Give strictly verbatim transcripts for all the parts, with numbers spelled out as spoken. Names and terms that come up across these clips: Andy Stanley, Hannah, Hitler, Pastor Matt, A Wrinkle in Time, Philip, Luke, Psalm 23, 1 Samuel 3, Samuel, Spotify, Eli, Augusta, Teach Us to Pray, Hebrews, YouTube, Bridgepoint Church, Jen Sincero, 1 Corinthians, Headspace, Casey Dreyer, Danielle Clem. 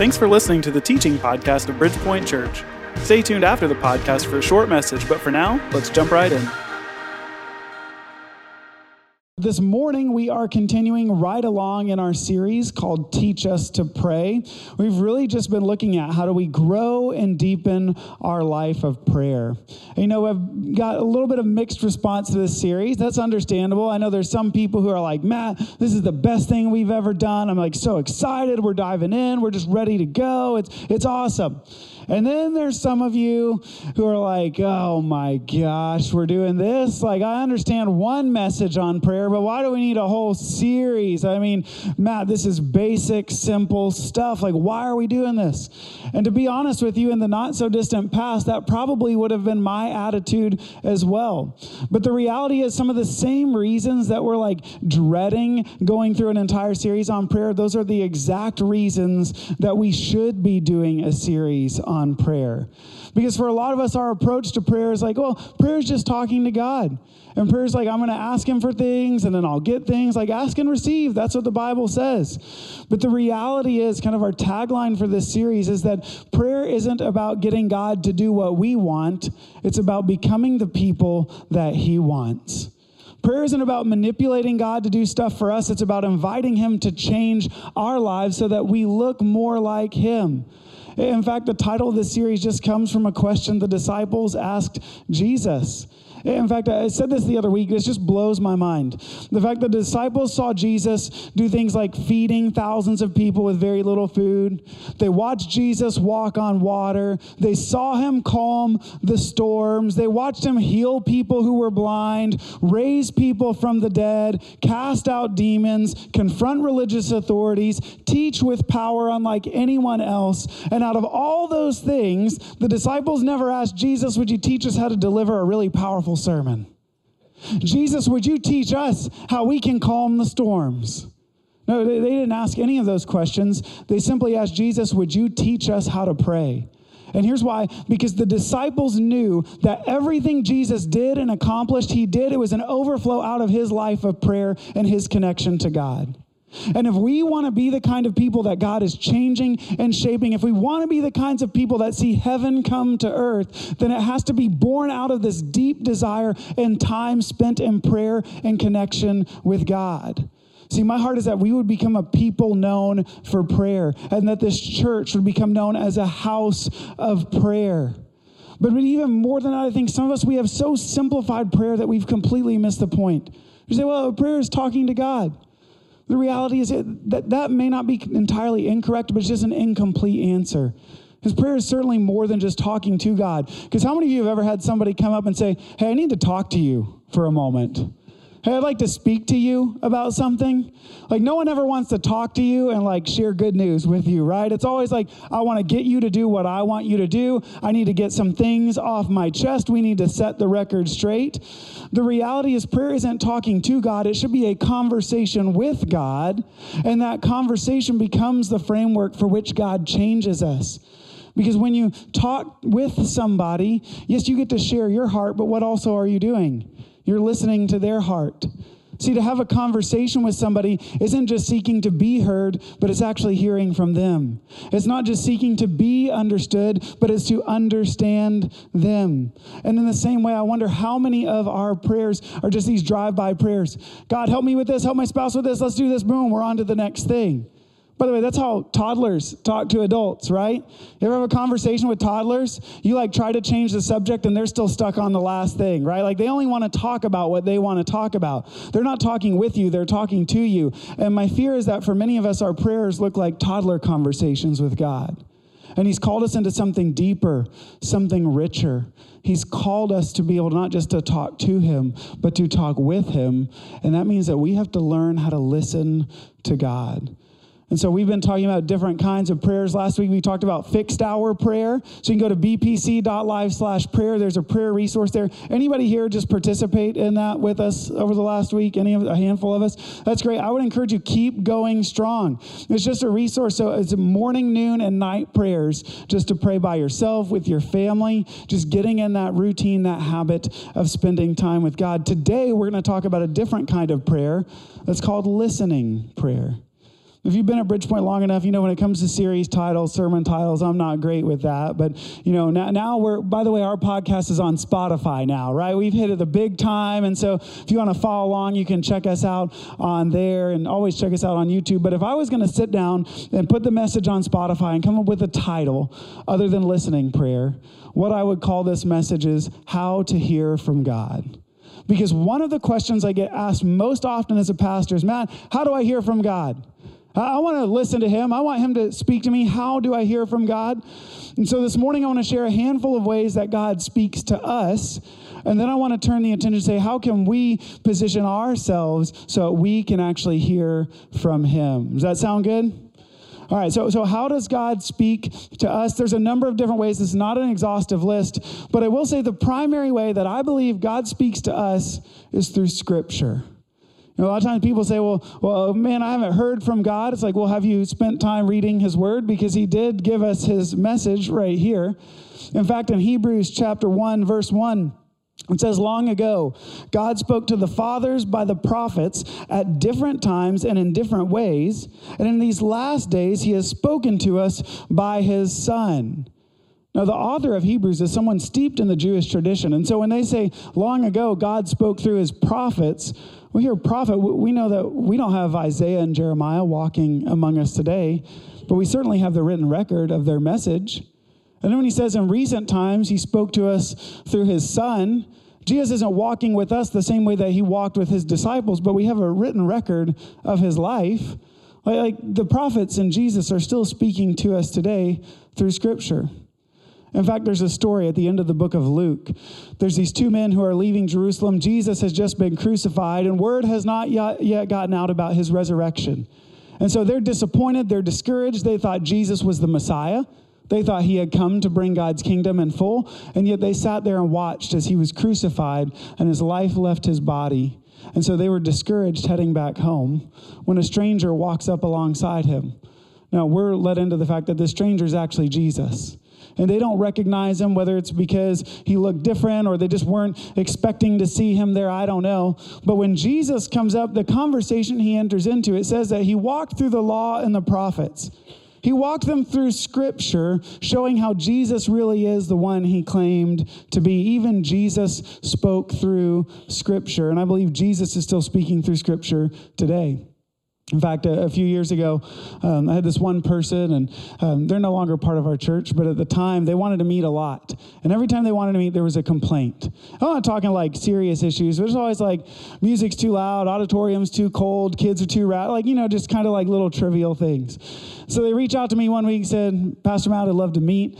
Thanks for listening to the teaching podcast of Bridgepoint Church. Stay tuned after the podcast for a short message, but for now, let's jump right in. This morning, we are continuing right along in our series called Teach Us to Pray. We've really just been looking at how do we grow and deepen our life of prayer. You know, I've got a little bit of mixed response to this series. That's understandable. I know there's some people who are like, Matt, this is the best thing we've ever done. I'm like so excited. We're diving in. We're just ready to go. It's, it's awesome. And then there's some of you who are like, oh my gosh, we're doing this. Like, I understand one message on prayer, but why do we need a whole series? I mean, Matt, this is basic, simple stuff. Like, why are we doing this? And to be honest with you, in the not so distant past, that probably would have been my attitude as well. But the reality is some of the same reasons that we're like dreading going through an entire series on prayer, those are the exact reasons that we should be doing a series on on prayer. Because for a lot of us, our approach to prayer is like, well, prayer is just talking to God. And prayer is like, I'm going to ask him for things and then I'll get things. Like, ask and receive. That's what the Bible says. But the reality is, kind of our tagline for this series is that prayer isn't about getting God to do what we want. It's about becoming the people that he wants. Prayer isn't about manipulating God to do stuff for us. It's about inviting him to change our lives so that we look more like him. In fact, the title of this series just comes from a question the disciples asked Jesus. In fact, I said this the other week. This just blows my mind. The fact that the disciples saw Jesus do things like feeding thousands of people with very little food. They watched Jesus walk on water. They saw him calm the storms. They watched him heal people who were blind, raise people from the dead, cast out demons, confront religious authorities, teach with power unlike anyone else. And out of all those things, the disciples never asked Jesus, would you teach us how to deliver a really powerful sermon? Jesus, would you teach us how we can calm the storms? No, they didn't ask any of those questions. They simply asked Jesus, would you teach us how to pray? And here's why, because the disciples knew that everything Jesus did and accomplished, he did, it was an overflow out of his life of prayer and his connection to God. And if we want to be the kind of people that God is changing and shaping, if we want to be the kinds of people that see heaven come to earth, then it has to be born out of this deep desire and time spent in prayer and connection with God. See, my heart is that we would become a people known for prayer and that this church would become known as a house of prayer. But even more than that, I think some of us, we have so simplified prayer that we've completely missed the point. You say, well, prayer is talking to God. The reality is that that may not be entirely incorrect, but it's just an incomplete answer. Because prayer is certainly more than just talking to God. Because how many of you have ever had somebody come up and say, hey, I need to talk to you for a moment? Hey, I'd like to speak to you about something. Like, no one ever wants to talk to you and like share good news with you, right? It's always like, I want to get you to do what I want you to do. I need to get some things off my chest. We need to set the record straight. The reality is prayer isn't talking to God. It should be a conversation with God. And that conversation becomes the framework for which God changes us. Because when you talk with somebody, yes, you get to share your heart, but what also are you doing? You're listening to their heart. See, to have a conversation with somebody isn't just seeking to be heard, but it's actually hearing from them. It's not just seeking to be understood, but it's to understand them. And in the same way, I wonder how many of our prayers are just these drive-by prayers. God, help me with this. Help my spouse with this. Let's do this. Boom, we're on to the next thing. By the way, that's how toddlers talk to adults, right? You ever have a conversation with toddlers? You like try to change the subject and they're still stuck on the last thing, right? Like they only want to talk about what they want to talk about. They're not talking with you, they're talking to you. And my fear is that for many of us, our prayers look like toddler conversations with God. And he's called us into something deeper, something richer. He's called us to be able not just to talk to him, but to talk with him. And that means that we have to learn how to listen to God. And so we've been talking about different kinds of prayers. Last week, we talked about fixed hour prayer. So you can go to bpc.live slash prayer. There's a prayer resource there. Anybody here just participate in that with us over the last week? Any of a handful of us? That's great. I would encourage you, keep going strong. It's just a resource. So it's morning, noon, and night prayers just to pray by yourself, with your family, just getting in that routine, that habit of spending time with God. Today, we're going to talk about a different kind of prayer that's called listening prayer. If you've been at Bridgepoint long enough, you know when it comes to series titles, sermon titles, I'm not great with that. But, you know, now, now we're, by the way, our podcast is on Spotify now, right? We've hit it the big time. And so if you want to follow along, you can check us out on there and always check us out on YouTube. But if I was going to sit down and put the message on Spotify and come up with a title other than listening prayer, what I would call this message is How to Hear from God. Because one of the questions I get asked most often as a pastor is, Matt, how do I hear from God? I want to listen to him. I want him to speak to me. How do I hear from God? And so this morning I want to share a handful of ways that God speaks to us. And then I want to turn the attention to say, how can we position ourselves so we can actually hear from him? Does that sound good? All right, so so how does God speak to us? There's a number of different ways. It's not an exhaustive list, but I will say the primary way that I believe God speaks to us is through Scripture. You know, a lot of times people say, well, well, man, I haven't heard from God. It's like, well, have you spent time reading his word? Because he did give us his message right here. In fact, in Hebrews chapter one, verse one, it says, long ago, God spoke to the fathers by the prophets at different times and in different ways. And in these last days, he has spoken to us by his Son. Now, the author of Hebrews is someone steeped in the Jewish tradition. And so when they say, long ago, God spoke through his prophets, we hear prophet, we know that we don't have Isaiah and Jeremiah walking among us today, but we certainly have the written record of their message. And then when he says in recent times, he spoke to us through his Son, Jesus isn't walking with us the same way that he walked with his disciples, but we have a written record of his life. Like, like the prophets and Jesus are still speaking to us today through Scripture. In fact, there's a story at the end of the book of Luke. There's these two men who are leaving Jerusalem. Jesus has just been crucified, and word has not yet, yet gotten out about his resurrection. And so they're disappointed. They're discouraged. They thought Jesus was the Messiah. They thought he had come to bring God's kingdom in full, and yet they sat there and watched as he was crucified and his life left his body. And so they were discouraged heading back home when a stranger walks up alongside him. Now, we're led into the fact that this stranger is actually Jesus, and they don't recognize him, whether it's because he looked different or they just weren't expecting to see him there, I don't know. But when Jesus comes up, the conversation he enters into, it says that he walked through the law and the prophets. He walked them through Scripture, showing how Jesus really is the one he claimed to be. Even Jesus spoke through Scripture, and I believe Jesus is still speaking through Scripture today. In fact, a, a few years ago, um, I had this one person, and um, they're no longer part of our church, but at the time, they wanted to meet a lot. And every time they wanted to meet, there was a complaint. I'm not talking like serious issues, but it's always like music's too loud, auditorium's too cold, kids are too rowdy, like, you know, just kind of like little trivial things. So they reached out to me one week and said, Pastor Matt, I'd love to meet.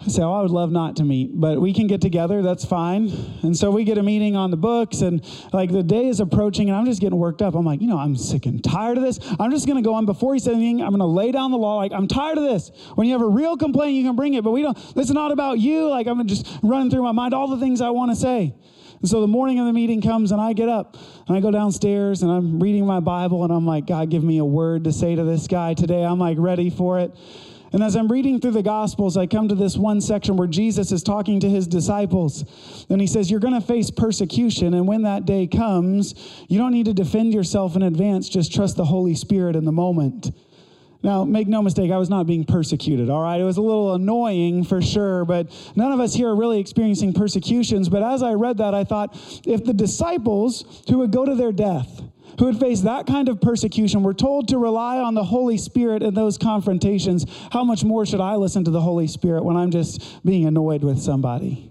I said, oh, I would love not to meet, but we can get together. That's fine. And so we get a meeting on the books, and like the day is approaching, and I'm just getting worked up. I'm like, you know, I'm sick and tired of this. I'm just going to go on before he said anything. I'm going to lay down the law. Like, I'm tired of this. When you have a real complaint, you can bring it, but we don't, this is not about you. Like, I'm just running through my mind all the things I want to say. And so the morning of the meeting comes, and I get up, and I go downstairs, and I'm reading my Bible, and I'm like, God, give me a word to say to this guy today. I'm like ready for it. And as I'm reading through the Gospels, I come to this one section where Jesus is talking to his disciples. And he says, you're going to face persecution. And when that day comes, you don't need to defend yourself in advance. Just trust the Holy Spirit in the moment. Now, make no mistake, I was not being persecuted, all right? It was a little annoying for sure, but none of us here are really experiencing persecutions. But as I read that, I thought, if the disciples who would go to their death, who would face that kind of persecution, were told to rely on the Holy Spirit in those confrontations, how much more should I listen to the Holy Spirit when I'm just being annoyed with somebody?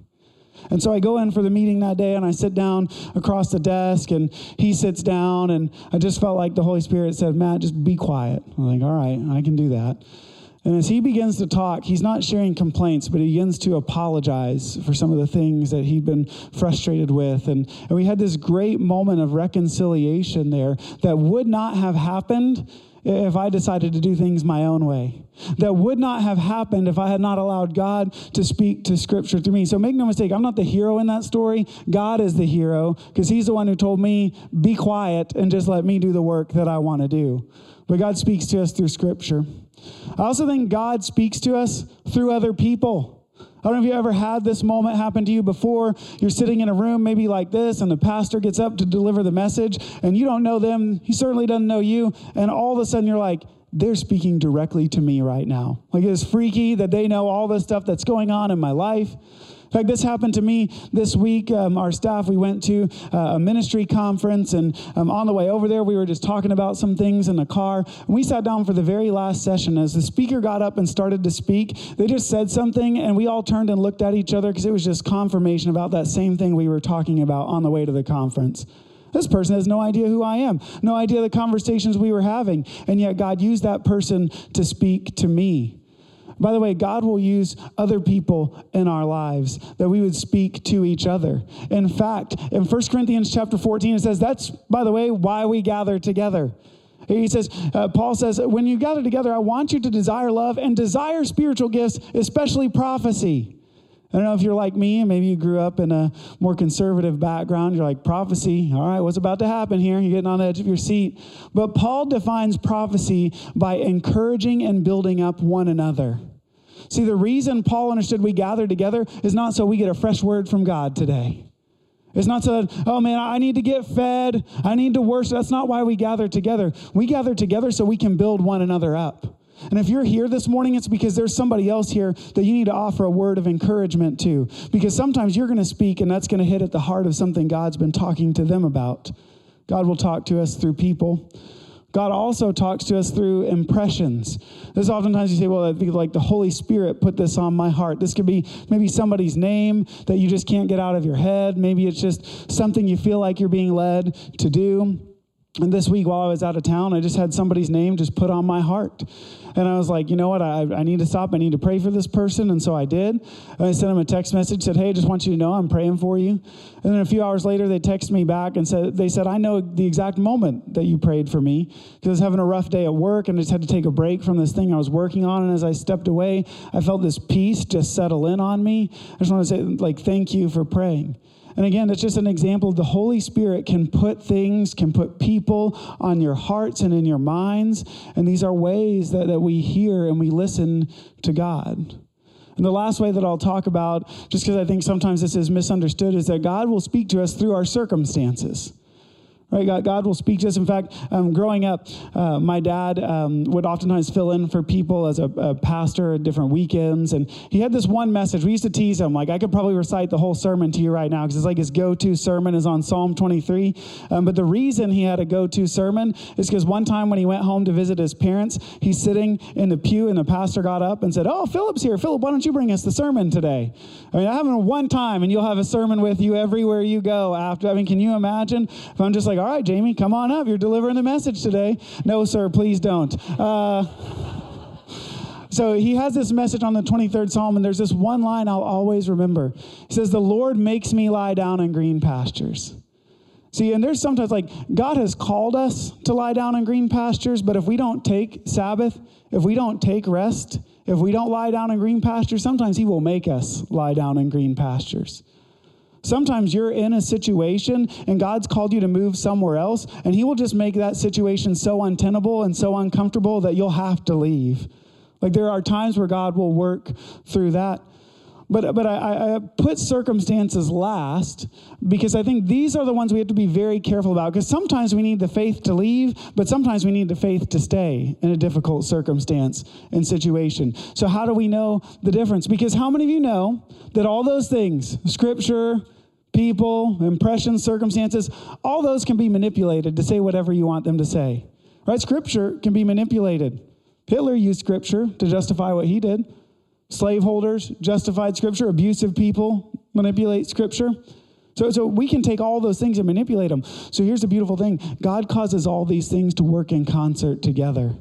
And so I go in for the meeting that day, and I sit down across the desk, and he sits down, and I just felt like the Holy Spirit said, Matt, just be quiet. I'm like, all right, I can do that. And as he begins to talk, he's not sharing complaints, but he begins to apologize for some of the things that he'd been frustrated with. And, and we had this great moment of reconciliation there that would not have happened if I decided to do things my own way. That would not have happened if I had not allowed God to speak to Scripture through me. So make no mistake, I'm not the hero in that story. God is the hero, because he's the one who told me, be quiet and just let me do the work that I want to do. But God speaks to us through Scripture. I also think God speaks to us through other people. I don't know if you ever had this moment happen to you before. You're sitting in a room maybe like this, and the pastor gets up to deliver the message, and you don't know them. He certainly doesn't know you. And all of a sudden you're like, they're speaking directly to me right now. Like, it's freaky that they know all the stuff that's going on in my life. In fact, this happened to me this week. Um, our staff, we went to uh, a ministry conference, and um, on the way over there, we were just talking about some things in the car. And we sat down for the very last session. As the speaker got up and started to speak, they just said something, and we all turned and looked at each other because it was just confirmation about that same thing we were talking about on the way to the conference. This person has no idea who I am, no idea the conversations we were having, and yet God used that person to speak to me. By the way, God will use other people in our lives that we would speak to each other. In fact, in First Corinthians chapter fourteen, it says, that's, by the way, why we gather together. He says, uh, Paul says, when you gather together, I want you to desire love and desire spiritual gifts, especially prophecy. I don't know if you're like me, and maybe you grew up in a more conservative background. You're like, prophecy, all right, what's about to happen here? You're getting on the edge of your seat. But Paul defines prophecy by encouraging and building up one another. See, the reason Paul understood we gather together is not so we get a fresh word from God today. It's not so, oh man, I need to get fed. I need to worship. That's not why we gather together. We gather together so we can build one another up. And if you're here this morning, it's because there's somebody else here that you need to offer a word of encouragement to. Because sometimes you're going to speak, and that's going to hit at the heart of something God's been talking to them about. God will talk to us through people. God also talks to us through impressions. This oftentimes you say, well, I think like the Holy Spirit put this on my heart. This could be maybe somebody's name that you just can't get out of your head. Maybe it's just something you feel like you're being led to do. And this week while I was out of town, I just had somebody's name just put on my heart. And I was like, you know what, I, I need to stop. I need to pray for this person. And so I did. And I sent him a text message, said, hey, just want you to know I'm praying for you. And then a few hours later, they texted me back and said, they said, I know the exact moment that you prayed for me because I was having a rough day at work and I just had to take a break from this thing I was working on. And as I stepped away, I felt this peace just settle in on me. I just want to say, like, thank you for praying. And again, it's just an example of the Holy Spirit can put things, can put people on your hearts and in your minds. And these are ways that, that we hear and we listen to God. And the last way that I'll talk about, just because I think sometimes this is misunderstood, is that God will speak to us through our circumstances. Right, God, God will speak to us. In fact, um, growing up, uh, my dad um, would oftentimes fill in for people as a, a pastor at different weekends. And he had this one message. We used to tease him. Like, I could probably recite the whole sermon to you right now because it's like his go-to sermon is on Psalm twenty-three. Um, but the reason he had a go-to sermon is because one time when he went home to visit his parents, he's sitting in the pew and the pastor got up and said, oh, Philip's here. Philip, why don't you bring us the sermon today? I mean, I haven't one time and you'll have a sermon with you everywhere you go after. I mean, can you imagine if I'm just like, all right, Jamie, come on up. You're delivering the message today. No, sir, please don't. Uh, so he has this message on the twenty-third Psalm, and there's this one line I'll always remember. He says, the Lord makes me lie down in green pastures. See, and there's sometimes like God has called us to lie down in green pastures, but if we don't take Sabbath, if we don't take rest, if we don't lie down in green pastures, sometimes he will make us lie down in green pastures. Sometimes you're in a situation and God's called you to move somewhere else, and he will just make that situation so untenable and so uncomfortable that you'll have to leave. Like, there are times where God will work through that. But but I, I put circumstances last because I think these are the ones we have to be very careful about, because sometimes we need the faith to leave, but sometimes we need the faith to stay in a difficult circumstance and situation. So how do we know the difference? Because how many of you know that all those things, scripture, people, impressions, circumstances, all those can be manipulated to say whatever you want them to say, right? Scripture can be manipulated. Hitler used scripture to justify what he did. Slaveholders justified scripture. Abusive people manipulate scripture. So, so we can take all those things and manipulate them. So here's the beautiful thing. God causes all these things to work in concert together.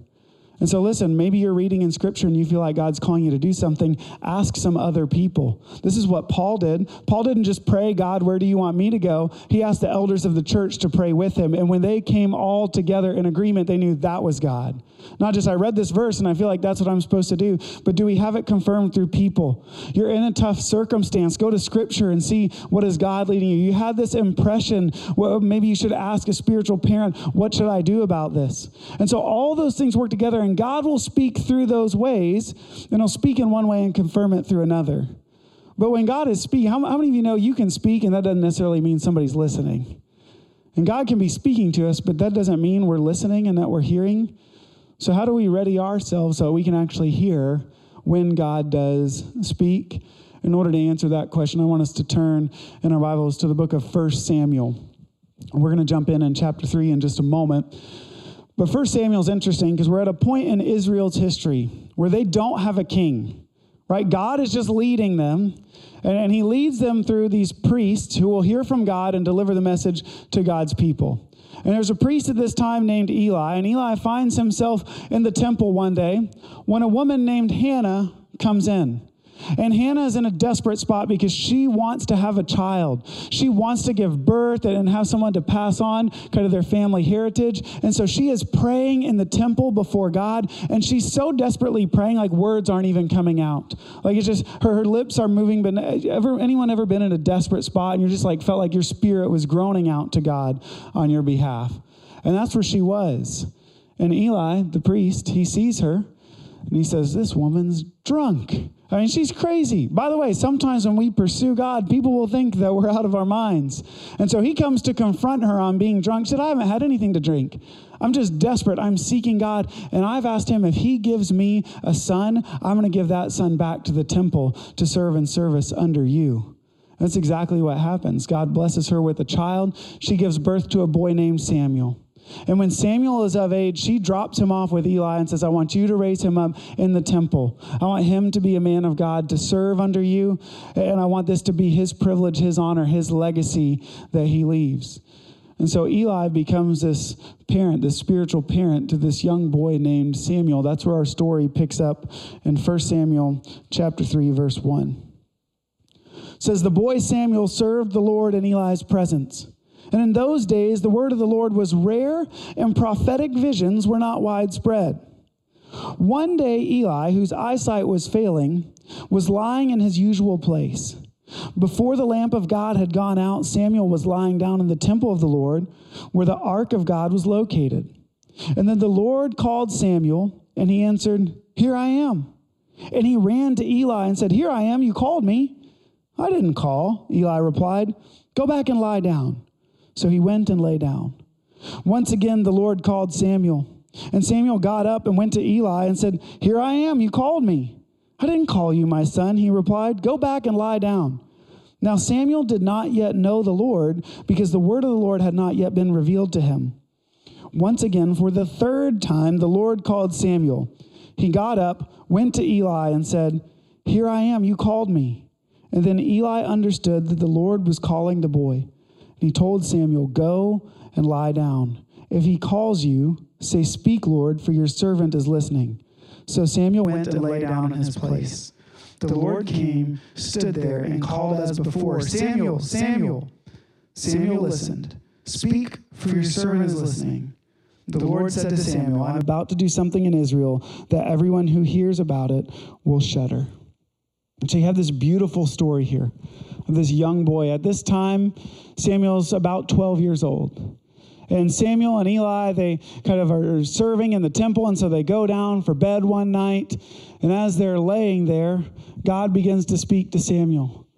And so listen, maybe you're reading in scripture and you feel like God's calling you to do something. Ask some other people. This is what Paul did. Paul didn't just pray, God, where do you want me to go? He asked the elders of the church to pray with him. And when they came all together in agreement, they knew that was God. Not just I read this verse and I feel like that's what I'm supposed to do, but do we have it confirmed through people? You're in a tough circumstance. Go to scripture and see what is God leading you. You had this impression. Well, maybe you should ask a spiritual parent, what should I do about this? And so all those things work together, and God will speak through those ways, and he'll speak in one way and confirm it through another. But when God is speaking, how, how many of you know you can speak, and that doesn't necessarily mean somebody's listening? And God can be speaking to us, but that doesn't mean we're listening and that we're hearing. So how do we ready ourselves so we can actually hear when God does speak? In order to answer that question, I want us to turn in our Bibles to the book of First Samuel. We're going to jump in in chapter three in just a moment. But First Samuel is interesting because we're at a point in Israel's history where they don't have a king, right? God is just leading them, and, and he leads them through these priests who will hear from God and deliver the message to God's people. And there's a priest at this time named Eli, and Eli finds himself in the temple one day when a woman named Hannah comes in. And Hannah is in a desperate spot because she wants to have a child. She wants to give birth and have someone to pass on kind of their family heritage. And so she is praying in the temple before God, and she's so desperately praying, like words aren't even coming out. Like it's just, her, her lips are moving. But ever, anyone ever been in a desperate spot and you're just like, felt like your spirit was groaning out to God on your behalf? And that's where she was. And Eli, the priest, he sees her and he says, this woman's drunk. I mean, she's crazy. By the way, sometimes when we pursue God, people will think that we're out of our minds. And so he comes to confront her on being drunk. She said, I haven't had anything to drink. I'm just desperate. I'm seeking God. And I've asked him, if he gives me a son, I'm going to give that son back to the temple to serve in service under you. That's exactly what happens. God blesses her with a child. She gives birth to a boy named Samuel. And when Samuel is of age, she drops him off with Eli and says, I want you to raise him up in the temple. I want him to be a man of God, to serve under you, and I want this to be his privilege, his honor, his legacy that he leaves. And so Eli becomes this parent, this spiritual parent to this young boy named Samuel. That's where our story picks up in First Samuel chapter three, verse one. It says, the boy Samuel served the Lord in Eli's presence. And in those days, the word of the Lord was rare and prophetic visions were not widespread. One day, Eli, whose eyesight was failing, was lying in his usual place. Before the lamp of God had gone out, Samuel was lying down in the temple of the Lord where the ark of God was located. And then the Lord called Samuel and he answered, here I am. And he ran to Eli and said, here I am, you called me. I didn't call, Eli replied. Go back and lie down. So he went and lay down. Once again, the Lord called Samuel. And Samuel got up and went to Eli and said, here I am, you called me. I didn't call you, my son, he replied. Go back and lie down. Now Samuel did not yet know the Lord because the word of the Lord had not yet been revealed to him. Once again, for the third time, the Lord called Samuel. He got up, went to Eli and said, here I am, you called me. And then Eli understood that the Lord was calling the boy. He told Samuel, go and lie down. If he calls you, say, speak, Lord, for your servant is listening. So Samuel went and lay down in his place. The Lord came, stood there, and called as before, Samuel, Samuel. Samuel listened. Speak, for your servant is listening. The Lord said to Samuel, I'm about to do something in Israel that everyone who hears about it will shudder. And so you have this beautiful story here of this young boy. At this time, Samuel's about twelve years old. And Samuel and Eli, they kind of are serving in the temple, and so they go down for bed one night. And as they're laying there, God begins to speak to Samuel.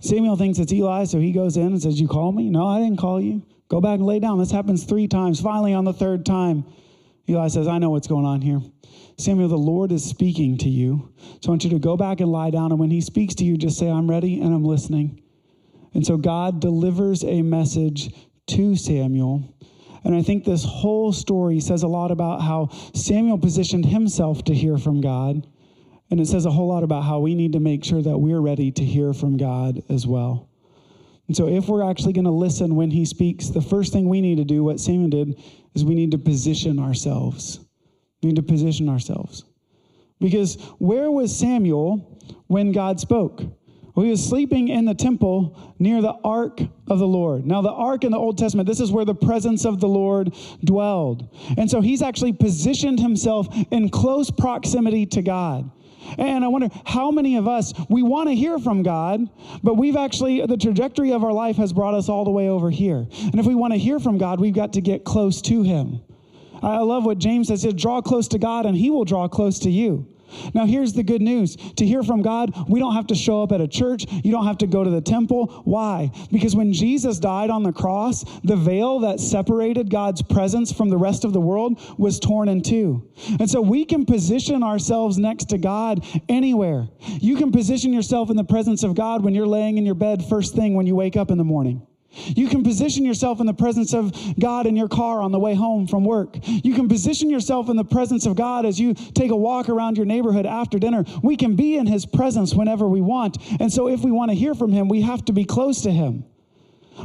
Samuel thinks it's Eli, so he goes in and says, you call me? No, I didn't call you. Go back and lay down. This happens three times. Finally, on the third time, Eli says, I know what's going on here. Samuel, the Lord is speaking to you. So I want you to go back and lie down. And when he speaks to you, just say, I'm ready and I'm listening. And so God delivers a message to Samuel. And I think this whole story says a lot about how Samuel positioned himself to hear from God. And it says a whole lot about how we need to make sure that we're ready to hear from God as well. And so if we're actually going to listen when he speaks, the first thing we need to do, what Samuel did, is we need to position ourselves. We need to position ourselves. Because where was Samuel when God spoke? Well, he was sleeping in the temple near the ark of the Lord. Now, the ark in the Old Testament, this is where the presence of the Lord dwelled. And so he's actually positioned himself in close proximity to God. And I wonder how many of us, we want to hear from God, but we've actually, the trajectory of our life has brought us all the way over here. And if we want to hear from God, we've got to get close to him. I love what James says, draw close to God and he will draw close to you. Now, here's the good news. To hear from God, we don't have to show up at a church. You don't have to go to the temple. Why? Because when Jesus died on the cross, the veil that separated God's presence from the rest of the world was torn in two. And so we can position ourselves next to God anywhere. You can position yourself in the presence of God when you're laying in your bed first thing when you wake up in the morning. You can position yourself in the presence of God in your car on the way home from work. You can position yourself in the presence of God as you take a walk around your neighborhood after dinner. We can be in his presence whenever we want. And so if we want to hear from him, we have to be close to him.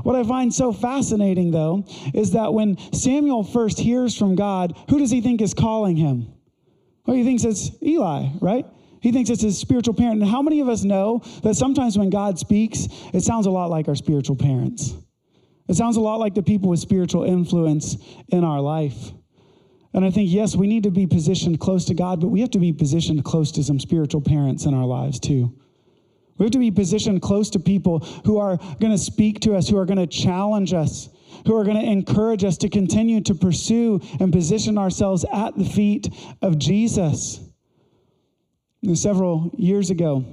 What I find so fascinating, though, is that when Samuel first hears from God, who does he think is calling him? Well, he thinks it's Eli, right? He thinks it's his spiritual parent. And how many of us know that sometimes when God speaks, it sounds a lot like our spiritual parents? It sounds a lot like the people with spiritual influence in our life. And I think, yes, we need to be positioned close to God, but we have to be positioned close to some spiritual parents in our lives too. We have to be positioned close to people who are going to speak to us, who are going to challenge us, who are going to encourage us to continue to pursue and position ourselves at the feet of Jesus. Several years ago,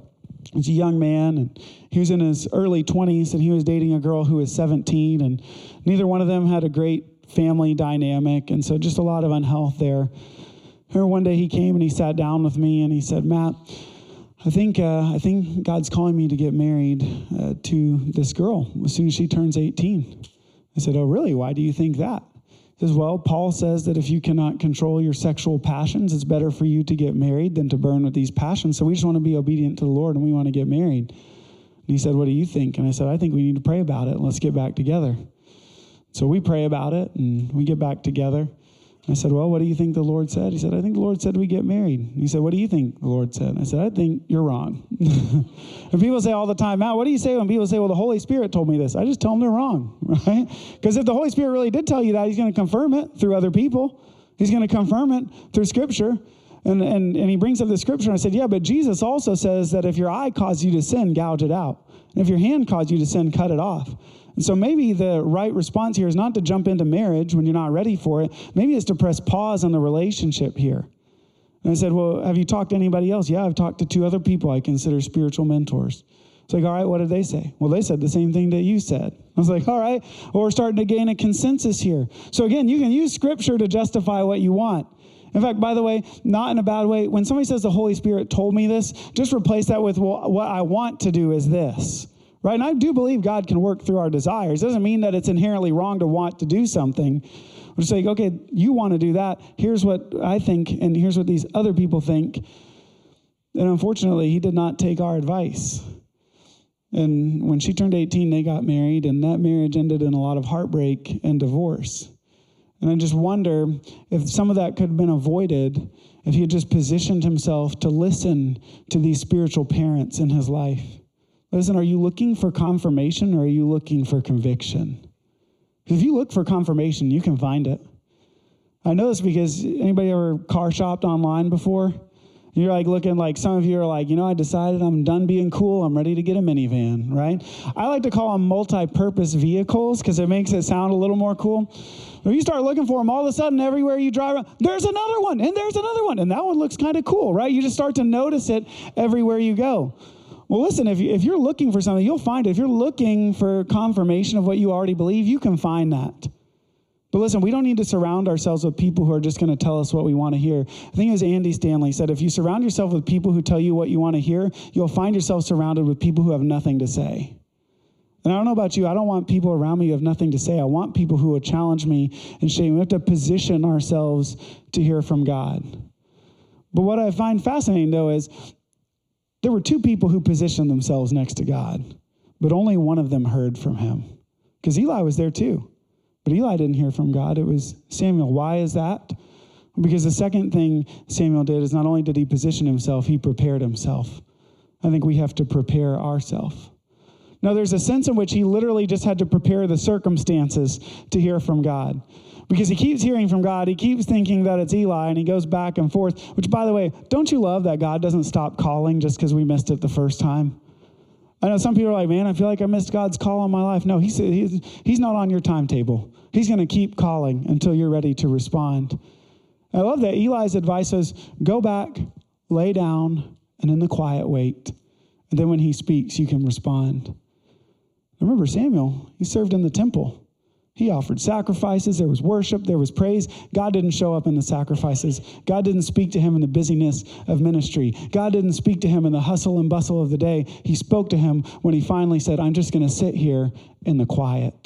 I was a young man, and he was in his early twenties, and he was dating a girl who was seventeen, and neither one of them had a great family dynamic, and so just a lot of unhealth there. Here one day he came and he sat down with me, and he said, "Matt, I think uh, I think God's calling me to get married uh, to this girl as soon as she turns eighteen." I said, "Oh, really? Why do you think that?" Says, "Well, Paul says that if you cannot control your sexual passions, it's better for you to get married than to burn with these passions. So we just want to be obedient to the Lord, and we want to get married." And he said, "What do you think?" And I said, "I think we need to pray about it, and let's get back together." So we pray about it, and we get back together. I said, "Well, what do you think the Lord said?" He said, "I think the Lord said we get married." And he said, "What do you think the Lord said?" I said, "I think you're wrong." And people say all the time, "Matt, what do you say when people say, well, the Holy Spirit told me this?" I just tell them they're wrong, right? Because if the Holy Spirit really did tell you that, he's going to confirm it through other people. He's going to confirm it through Scripture. And, and, and he brings up the Scripture. And I said, "Yeah, but Jesus also says that if your eye caused you to sin, gouge it out. And if your hand caused you to sin, cut it off." And so maybe the right response here is not to jump into marriage when you're not ready for it. Maybe it's to press pause on the relationship here. And I said, "Well, have you talked to anybody else?" "Yeah, I've talked to two other people I consider spiritual mentors." It's like, "All right, what did they say?" "Well, they said the same thing that you said." I was like, "All right, well, we're starting to gain a consensus here." So again, you can use Scripture to justify what you want. In fact, by the way, not in a bad way, when somebody says the Holy Spirit told me this, just replace that with, "Well, what I want to do is this." Right? And I do believe God can work through our desires. It doesn't mean that it's inherently wrong to want to do something. We're just like, okay, you want to do that. Here's what I think, and here's what these other people think. And unfortunately, he did not take our advice. And when she turned eighteen, they got married, and that marriage ended in a lot of heartbreak and divorce. And I just wonder if some of that could have been avoided if he had just positioned himself to listen to these spiritual parents in his life. Listen, are you looking for confirmation or are you looking for conviction? If you look for confirmation, you can find it. I know this because anybody ever car shopped online before? You're like looking like some of you are like, you know, I decided I'm done being cool. I'm ready to get a minivan, right? I like to call them multi-purpose vehicles because it makes it sound a little more cool. When you start looking for them, all of a sudden, everywhere you drive around, there's another one and there's another one. And that one looks kind of cool, right? You just start to notice it everywhere you go. Well, listen, if you, if you're looking for something, you'll find it. If you're looking for confirmation of what you already believe, you can find that. But listen, we don't need to surround ourselves with people who are just going to tell us what we want to hear. I think it was Andy Stanley said, if you surround yourself with people who tell you what you want to hear, you'll find yourself surrounded with people who have nothing to say. And I don't know about you. I don't want people around me who have nothing to say. I want people who will challenge me and shame. We have to position ourselves to hear from God. But what I find fascinating, though, is there were two people who positioned themselves next to God, but only one of them heard from him. Because Eli was there too, but Eli didn't hear from God. It was Samuel. Why is that? Because the second thing Samuel did is not only did he position himself, he prepared himself. I think we have to prepare ourselves. Now, there's a sense in which he literally just had to prepare the circumstances to hear from God. Because he keeps hearing from God, he keeps thinking that it's Eli, and he goes back and forth. Which, by the way, don't you love that God doesn't stop calling just because we missed it the first time? I know some people are like, man, I feel like I missed God's call on my life. No, he said he's, he's not on your timetable. He's going to keep calling until you're ready to respond. I love that Eli's advice was, go back, lay down, and in the quiet wait. And then when he speaks, you can respond. Remember Samuel, he served in the temple. He offered sacrifices. There was worship. There was praise. God didn't show up in the sacrifices. God didn't speak to him in the busyness of ministry. God didn't speak to him in the hustle and bustle of the day. He spoke to him when he finally said, I'm just going to sit here in the quiet.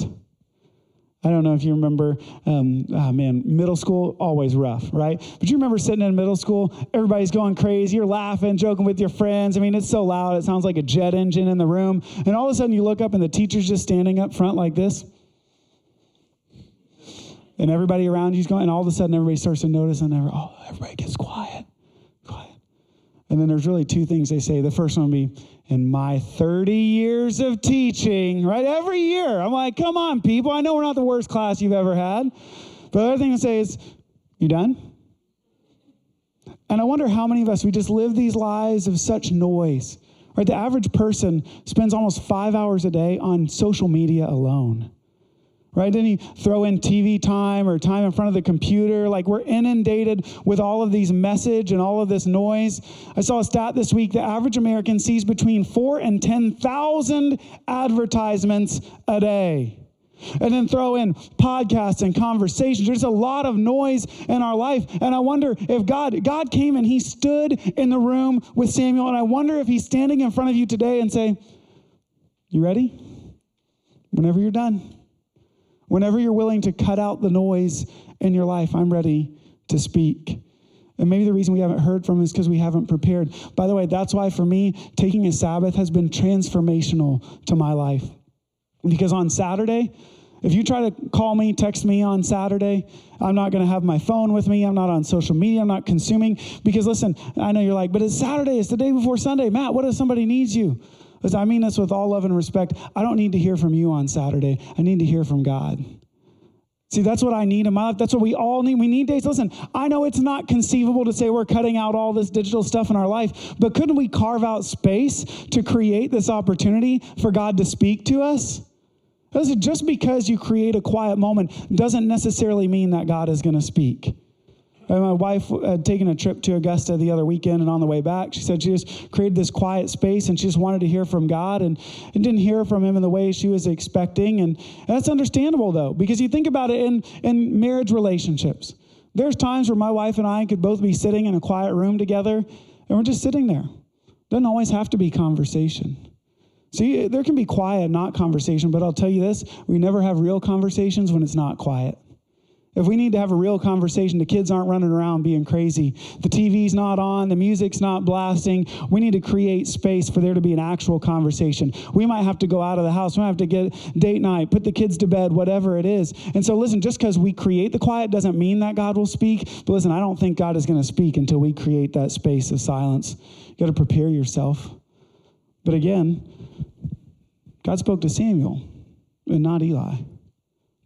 I don't know if you remember, um, oh man, middle school, always rough, right? But you remember sitting in middle school, everybody's going crazy, you're laughing, joking with your friends. I mean, it's so loud, it sounds like a jet engine in the room. And all of a sudden you look up and the teacher's just standing up front like this. And everybody around you's going, and all of a sudden everybody starts to notice, and everybody, oh, everybody gets quiet, quiet. And then there's really two things they say. The first one would be, in my thirty years of teaching, right? Every year, I'm like, come on, people. I know we're not the worst class you've ever had. But the other thing to say is, you done? And I wonder how many of us, we just live these lives of such noise, right? The average person spends almost five hours a day on social media alone, right? Then you throw in T V time or time in front of the computer. Like, we're inundated with all of these message and all of this noise. I saw a stat this week. The average American sees between four and ten thousand advertisements a day. And then throw in podcasts and conversations. There's a lot of noise in our life. And I wonder if God, God came and he stood in the room with Samuel. And I wonder if he's standing in front of you today and say, you ready? Whenever you're done. Whenever you're willing to cut out the noise in your life, I'm ready to speak. And maybe the reason we haven't heard from him is because we haven't prepared. By the way, that's why for me, taking a Sabbath has been transformational to my life. Because on Saturday, if you try to call me, text me on Saturday, I'm not going to have my phone with me. I'm not on social media. I'm not consuming. Because listen, I know you're like, but it's Saturday. It's the day before Sunday. Matt, what if somebody needs you? Listen, I mean this with all love and respect. I don't need to hear from you on Saturday. I need to hear from God. See, that's what I need in my life. That's what we all need. We need days. Listen, I know it's not conceivable to say we're cutting out all this digital stuff in our life, but couldn't we carve out space to create this opportunity for God to speak to us? Listen, just because you create a quiet moment doesn't necessarily mean that God is going to speak. My wife had taken a trip to Augusta the other weekend, and on the way back, she said she just created this quiet space, and she just wanted to hear from God, and, and didn't hear from him in the way she was expecting. And, and that's understandable, though, because you think about it in, in marriage relationships. There's times where my wife and I could both be sitting in a quiet room together, and we're just sitting there. Doesn't always have to be conversation. See, there can be quiet, not conversation, but I'll tell you this, we never have real conversations when it's not quiet. If we need to have a real conversation, the kids aren't running around being crazy. The T V's not on. The music's not blasting. We need to create space for there to be an actual conversation. We might have to go out of the house. We might have to get date night, put the kids to bed, whatever it is. And so listen, just because we create the quiet doesn't mean that God will speak. But listen, I don't think God is going to speak until we create that space of silence. You got to prepare yourself. But again, God spoke to Samuel and not Eli.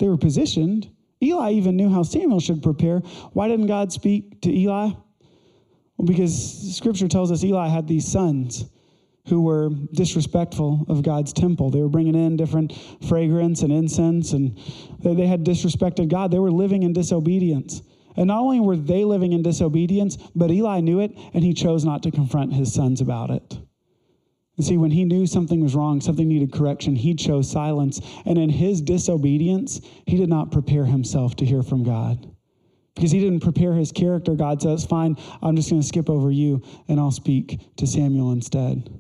They were positioned. Eli even knew how Samuel should prepare. Why didn't God speak to Eli? Well, because Scripture tells us Eli had these sons who were disrespectful of God's temple. They were bringing in different fragrance and incense, and they had disrespected God. They were living in disobedience. And not only were they living in disobedience, but Eli knew it, and he chose not to confront his sons about it. And see, when he knew something was wrong, something needed correction, he chose silence. And in his disobedience, he did not prepare himself to hear from God. Because he didn't prepare his character, God says, fine, I'm just going to skip over you, and I'll speak to Samuel instead.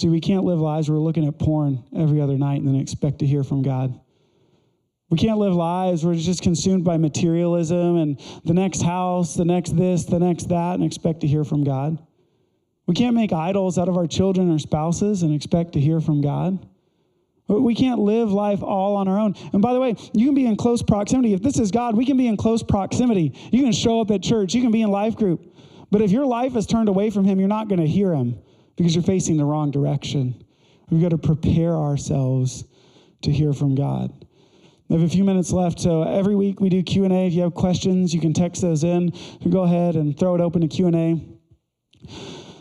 See, we can't live lives where we're looking at porn every other night and then expect to hear from God. We can't live lives where we're just consumed by materialism and the next house, the next this, the next that, and expect to hear from God. We can't make idols out of our children or spouses and expect to hear from God. We can't live life all on our own. And by the way, you can be in close proximity. If this is God, we can be in close proximity. You can show up at church. You can be in life group. But if your life is turned away from him, you're not going to hear him because you're facing the wrong direction. We've got to prepare ourselves to hear from God. We have a few minutes left, so every week we do Q and A. If you have questions, you can text those in. We'll go ahead and throw it open to Q and A.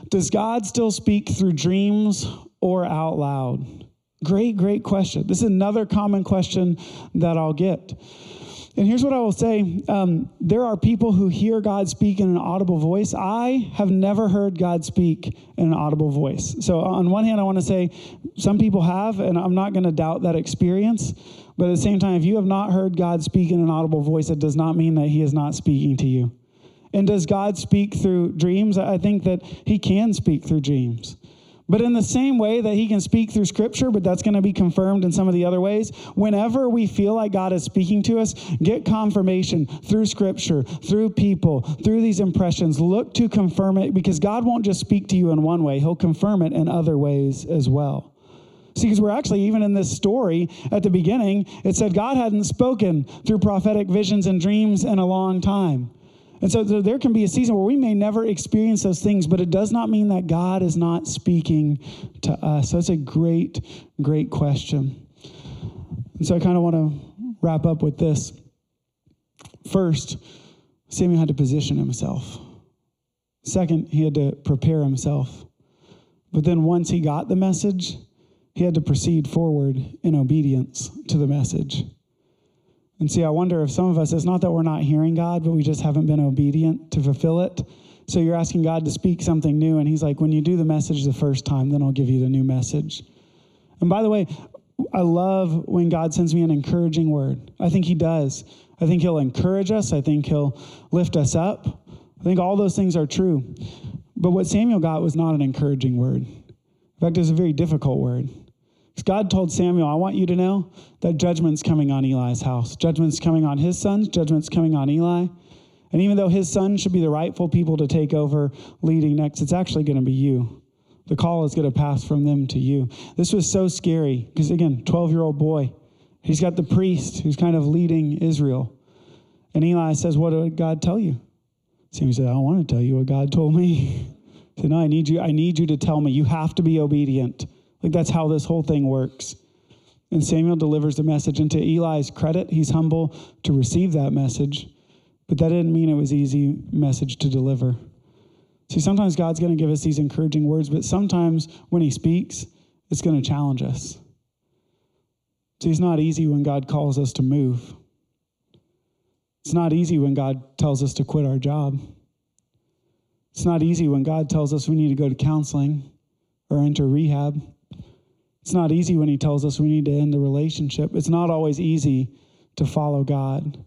Does God still speak through dreams or out loud? Great, great question. This is another common question that I'll get. And here's what I will say. Um, there are people who hear God speak in an audible voice. I have never heard God speak in an audible voice. So on one hand, I want to say some people have, and I'm not going to doubt that experience. But at the same time, if you have not heard God speak in an audible voice, it does not mean that he is not speaking to you. And does God speak through dreams? I think that he can speak through dreams. But in the same way that he can speak through scripture, but that's going to be confirmed in some of the other ways, whenever we feel like God is speaking to us, get confirmation through scripture, through people, through these impressions. Look to confirm it, because God won't just speak to you in one way. He'll confirm it in other ways as well. See, because we're actually, even in this story at the beginning, it said God hadn't spoken through prophetic visions and dreams in a long time. And so there can be a season where we may never experience those things, but it does not mean that God is not speaking to us. So that's a great, great question. And so I kind of want to wrap up with this. First, Samuel had to position himself. Second, he had to prepare himself. But then once he got the message, he had to proceed forward in obedience to the message. And see, I wonder if some of us, it's not that we're not hearing God, but we just haven't been obedient to fulfill it. So you're asking God to speak something new, and he's like, when you do the message the first time, then I'll give you the new message. And by the way, I love when God sends me an encouraging word. I think he does. I think he'll encourage us. I think he'll lift us up. I think all those things are true. But what Samuel got was not an encouraging word. In fact, it was a very difficult word. God told Samuel, I want you to know that judgment's coming on Eli's house. Judgment's coming on his sons. Judgment's coming on Eli. And even though his sons should be the rightful people to take over leading next, it's actually going to be you. The call is going to pass from them to you. This was so scary because, again, twelve-year-old boy. He's got the priest who's kind of leading Israel. And Eli says, what did God tell you? Samuel said, I don't want to tell you what God told me. He said, no, I need you. I need you to tell me. You have to be obedient. Like, that's how this whole thing works. And Samuel delivers the message. And to Eli's credit, he's humble to receive that message. But that didn't mean it was easy message to deliver. See, sometimes God's going to give us these encouraging words, but sometimes when he speaks, it's going to challenge us. See, it's not easy when God calls us to move. It's not easy when God tells us to quit our job. It's not easy when God tells us we need to go to counseling or enter rehab. It's not easy when he tells us we need to end a relationship. It's not always easy to follow God.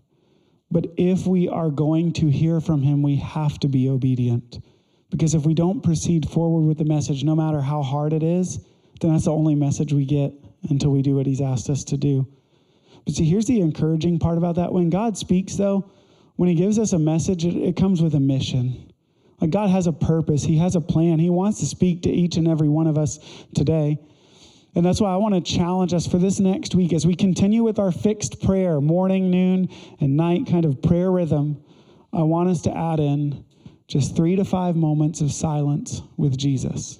But if we are going to hear from him, we have to be obedient. Because if we don't proceed forward with the message, no matter how hard it is, then that's the only message we get until we do what he's asked us to do. But see, here's the encouraging part about that. When God speaks, though, when he gives us a message, it, it comes with a mission. Like, God has a purpose. He has a plan. He wants to speak to each and every one of us today. And that's why I want to challenge us for this next week as we continue with our fixed prayer, morning, noon, and night kind of prayer rhythm. I want us to add in just three to five moments of silence with Jesus.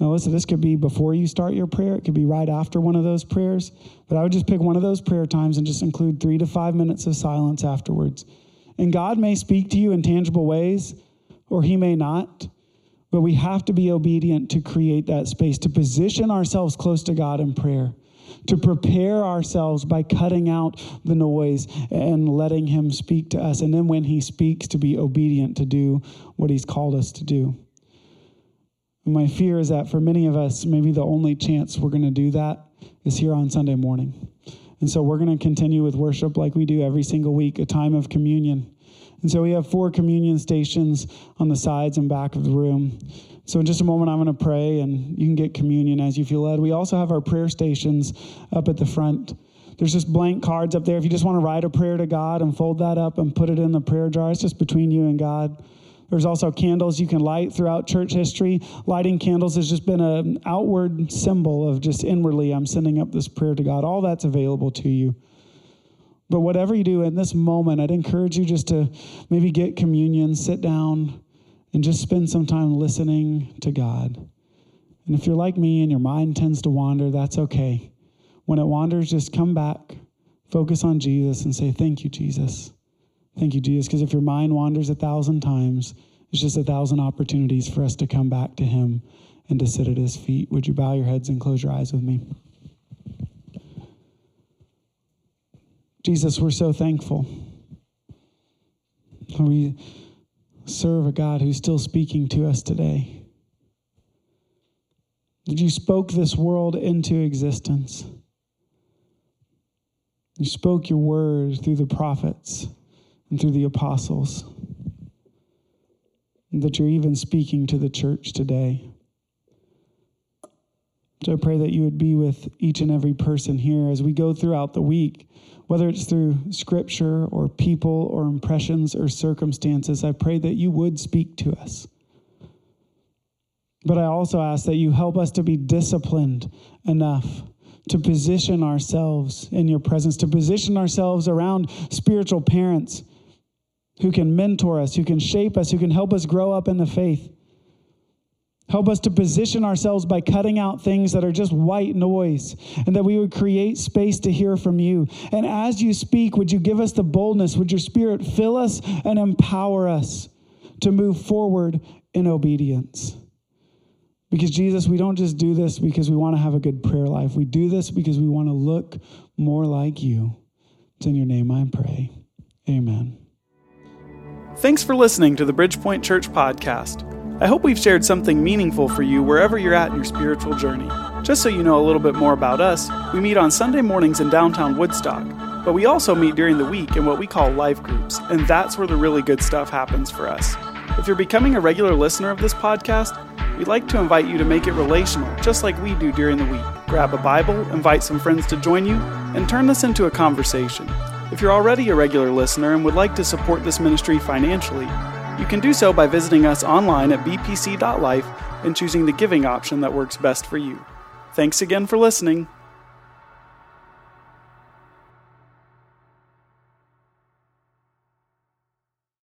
Now, listen, this could be before you start your prayer. It could be right after one of those prayers. But I would just pick one of those prayer times and just include three to five minutes of silence afterwards. And God may speak to you in tangible ways, or he may not, but we have to be obedient to create that space, to position ourselves close to God in prayer, to prepare ourselves by cutting out the noise and letting him speak to us. And then when he speaks, to be obedient to do what he's called us to do. My fear is that for many of us, maybe the only chance we're going to do that is here on Sunday morning. And so we're going to continue with worship like we do every single week, a time of communion. And so we have four communion stations on the sides and back of the room. So in just a moment, I'm going to pray, and you can get communion as you feel led. We also have our prayer stations up at the front. There's just blank cards up there. If you just want to write a prayer to God and fold that up and put it in the prayer jar, it's just between you and God. There's also candles you can light throughout church history. Lighting candles has just been an outward symbol of just inwardly, I'm sending up this prayer to God. All that's available to you. But whatever you do in this moment, I'd encourage you just to maybe get communion, sit down, and just spend some time listening to God. And if you're like me and your mind tends to wander, that's okay. When it wanders, just come back, focus on Jesus, and say, thank you, Jesus. Thank you, Jesus. Because if your mind wanders a thousand times, it's just a thousand opportunities for us to come back to him and to sit at his feet. Would you bow your heads and close your eyes with me? Jesus, we're so thankful. We serve a God who's still speaking to us today. You spoke this world into existence. You spoke your word through the prophets and through the apostles. And that you're even speaking to the church today. So I pray that you would be with each and every person here as we go throughout the week, whether it's through scripture or people or impressions or circumstances. I pray that you would speak to us. But I also ask that you help us to be disciplined enough to position ourselves in your presence, to position ourselves around spiritual parents who can mentor us, who can shape us, who can help us grow up in the faith. Help us to position ourselves by cutting out things that are just white noise, and that we would create space to hear from you. And as you speak, would you give us the boldness? Would your Spirit fill us and empower us to move forward in obedience? Because, Jesus, we don't just do this because we want to have a good prayer life. We do this because we want to look more like you. It's in your name I pray. Amen. Thanks for listening to the Bridgepoint Church Podcast. I hope we've shared something meaningful for you wherever you're at in your spiritual journey. Just so you know a little bit more about us, we meet on Sunday mornings in downtown Woodstock, but we also meet during the week in what we call life groups, and that's where the really good stuff happens for us. If you're becoming a regular listener of this podcast, we'd like to invite you to make it relational, just like we do during the week. Grab a Bible, invite some friends to join you, and turn this into a conversation. If you're already a regular listener and would like to support this ministry financially, you can do so by visiting us online at b p c dot life and choosing the giving option that works best for you. Thanks again for listening.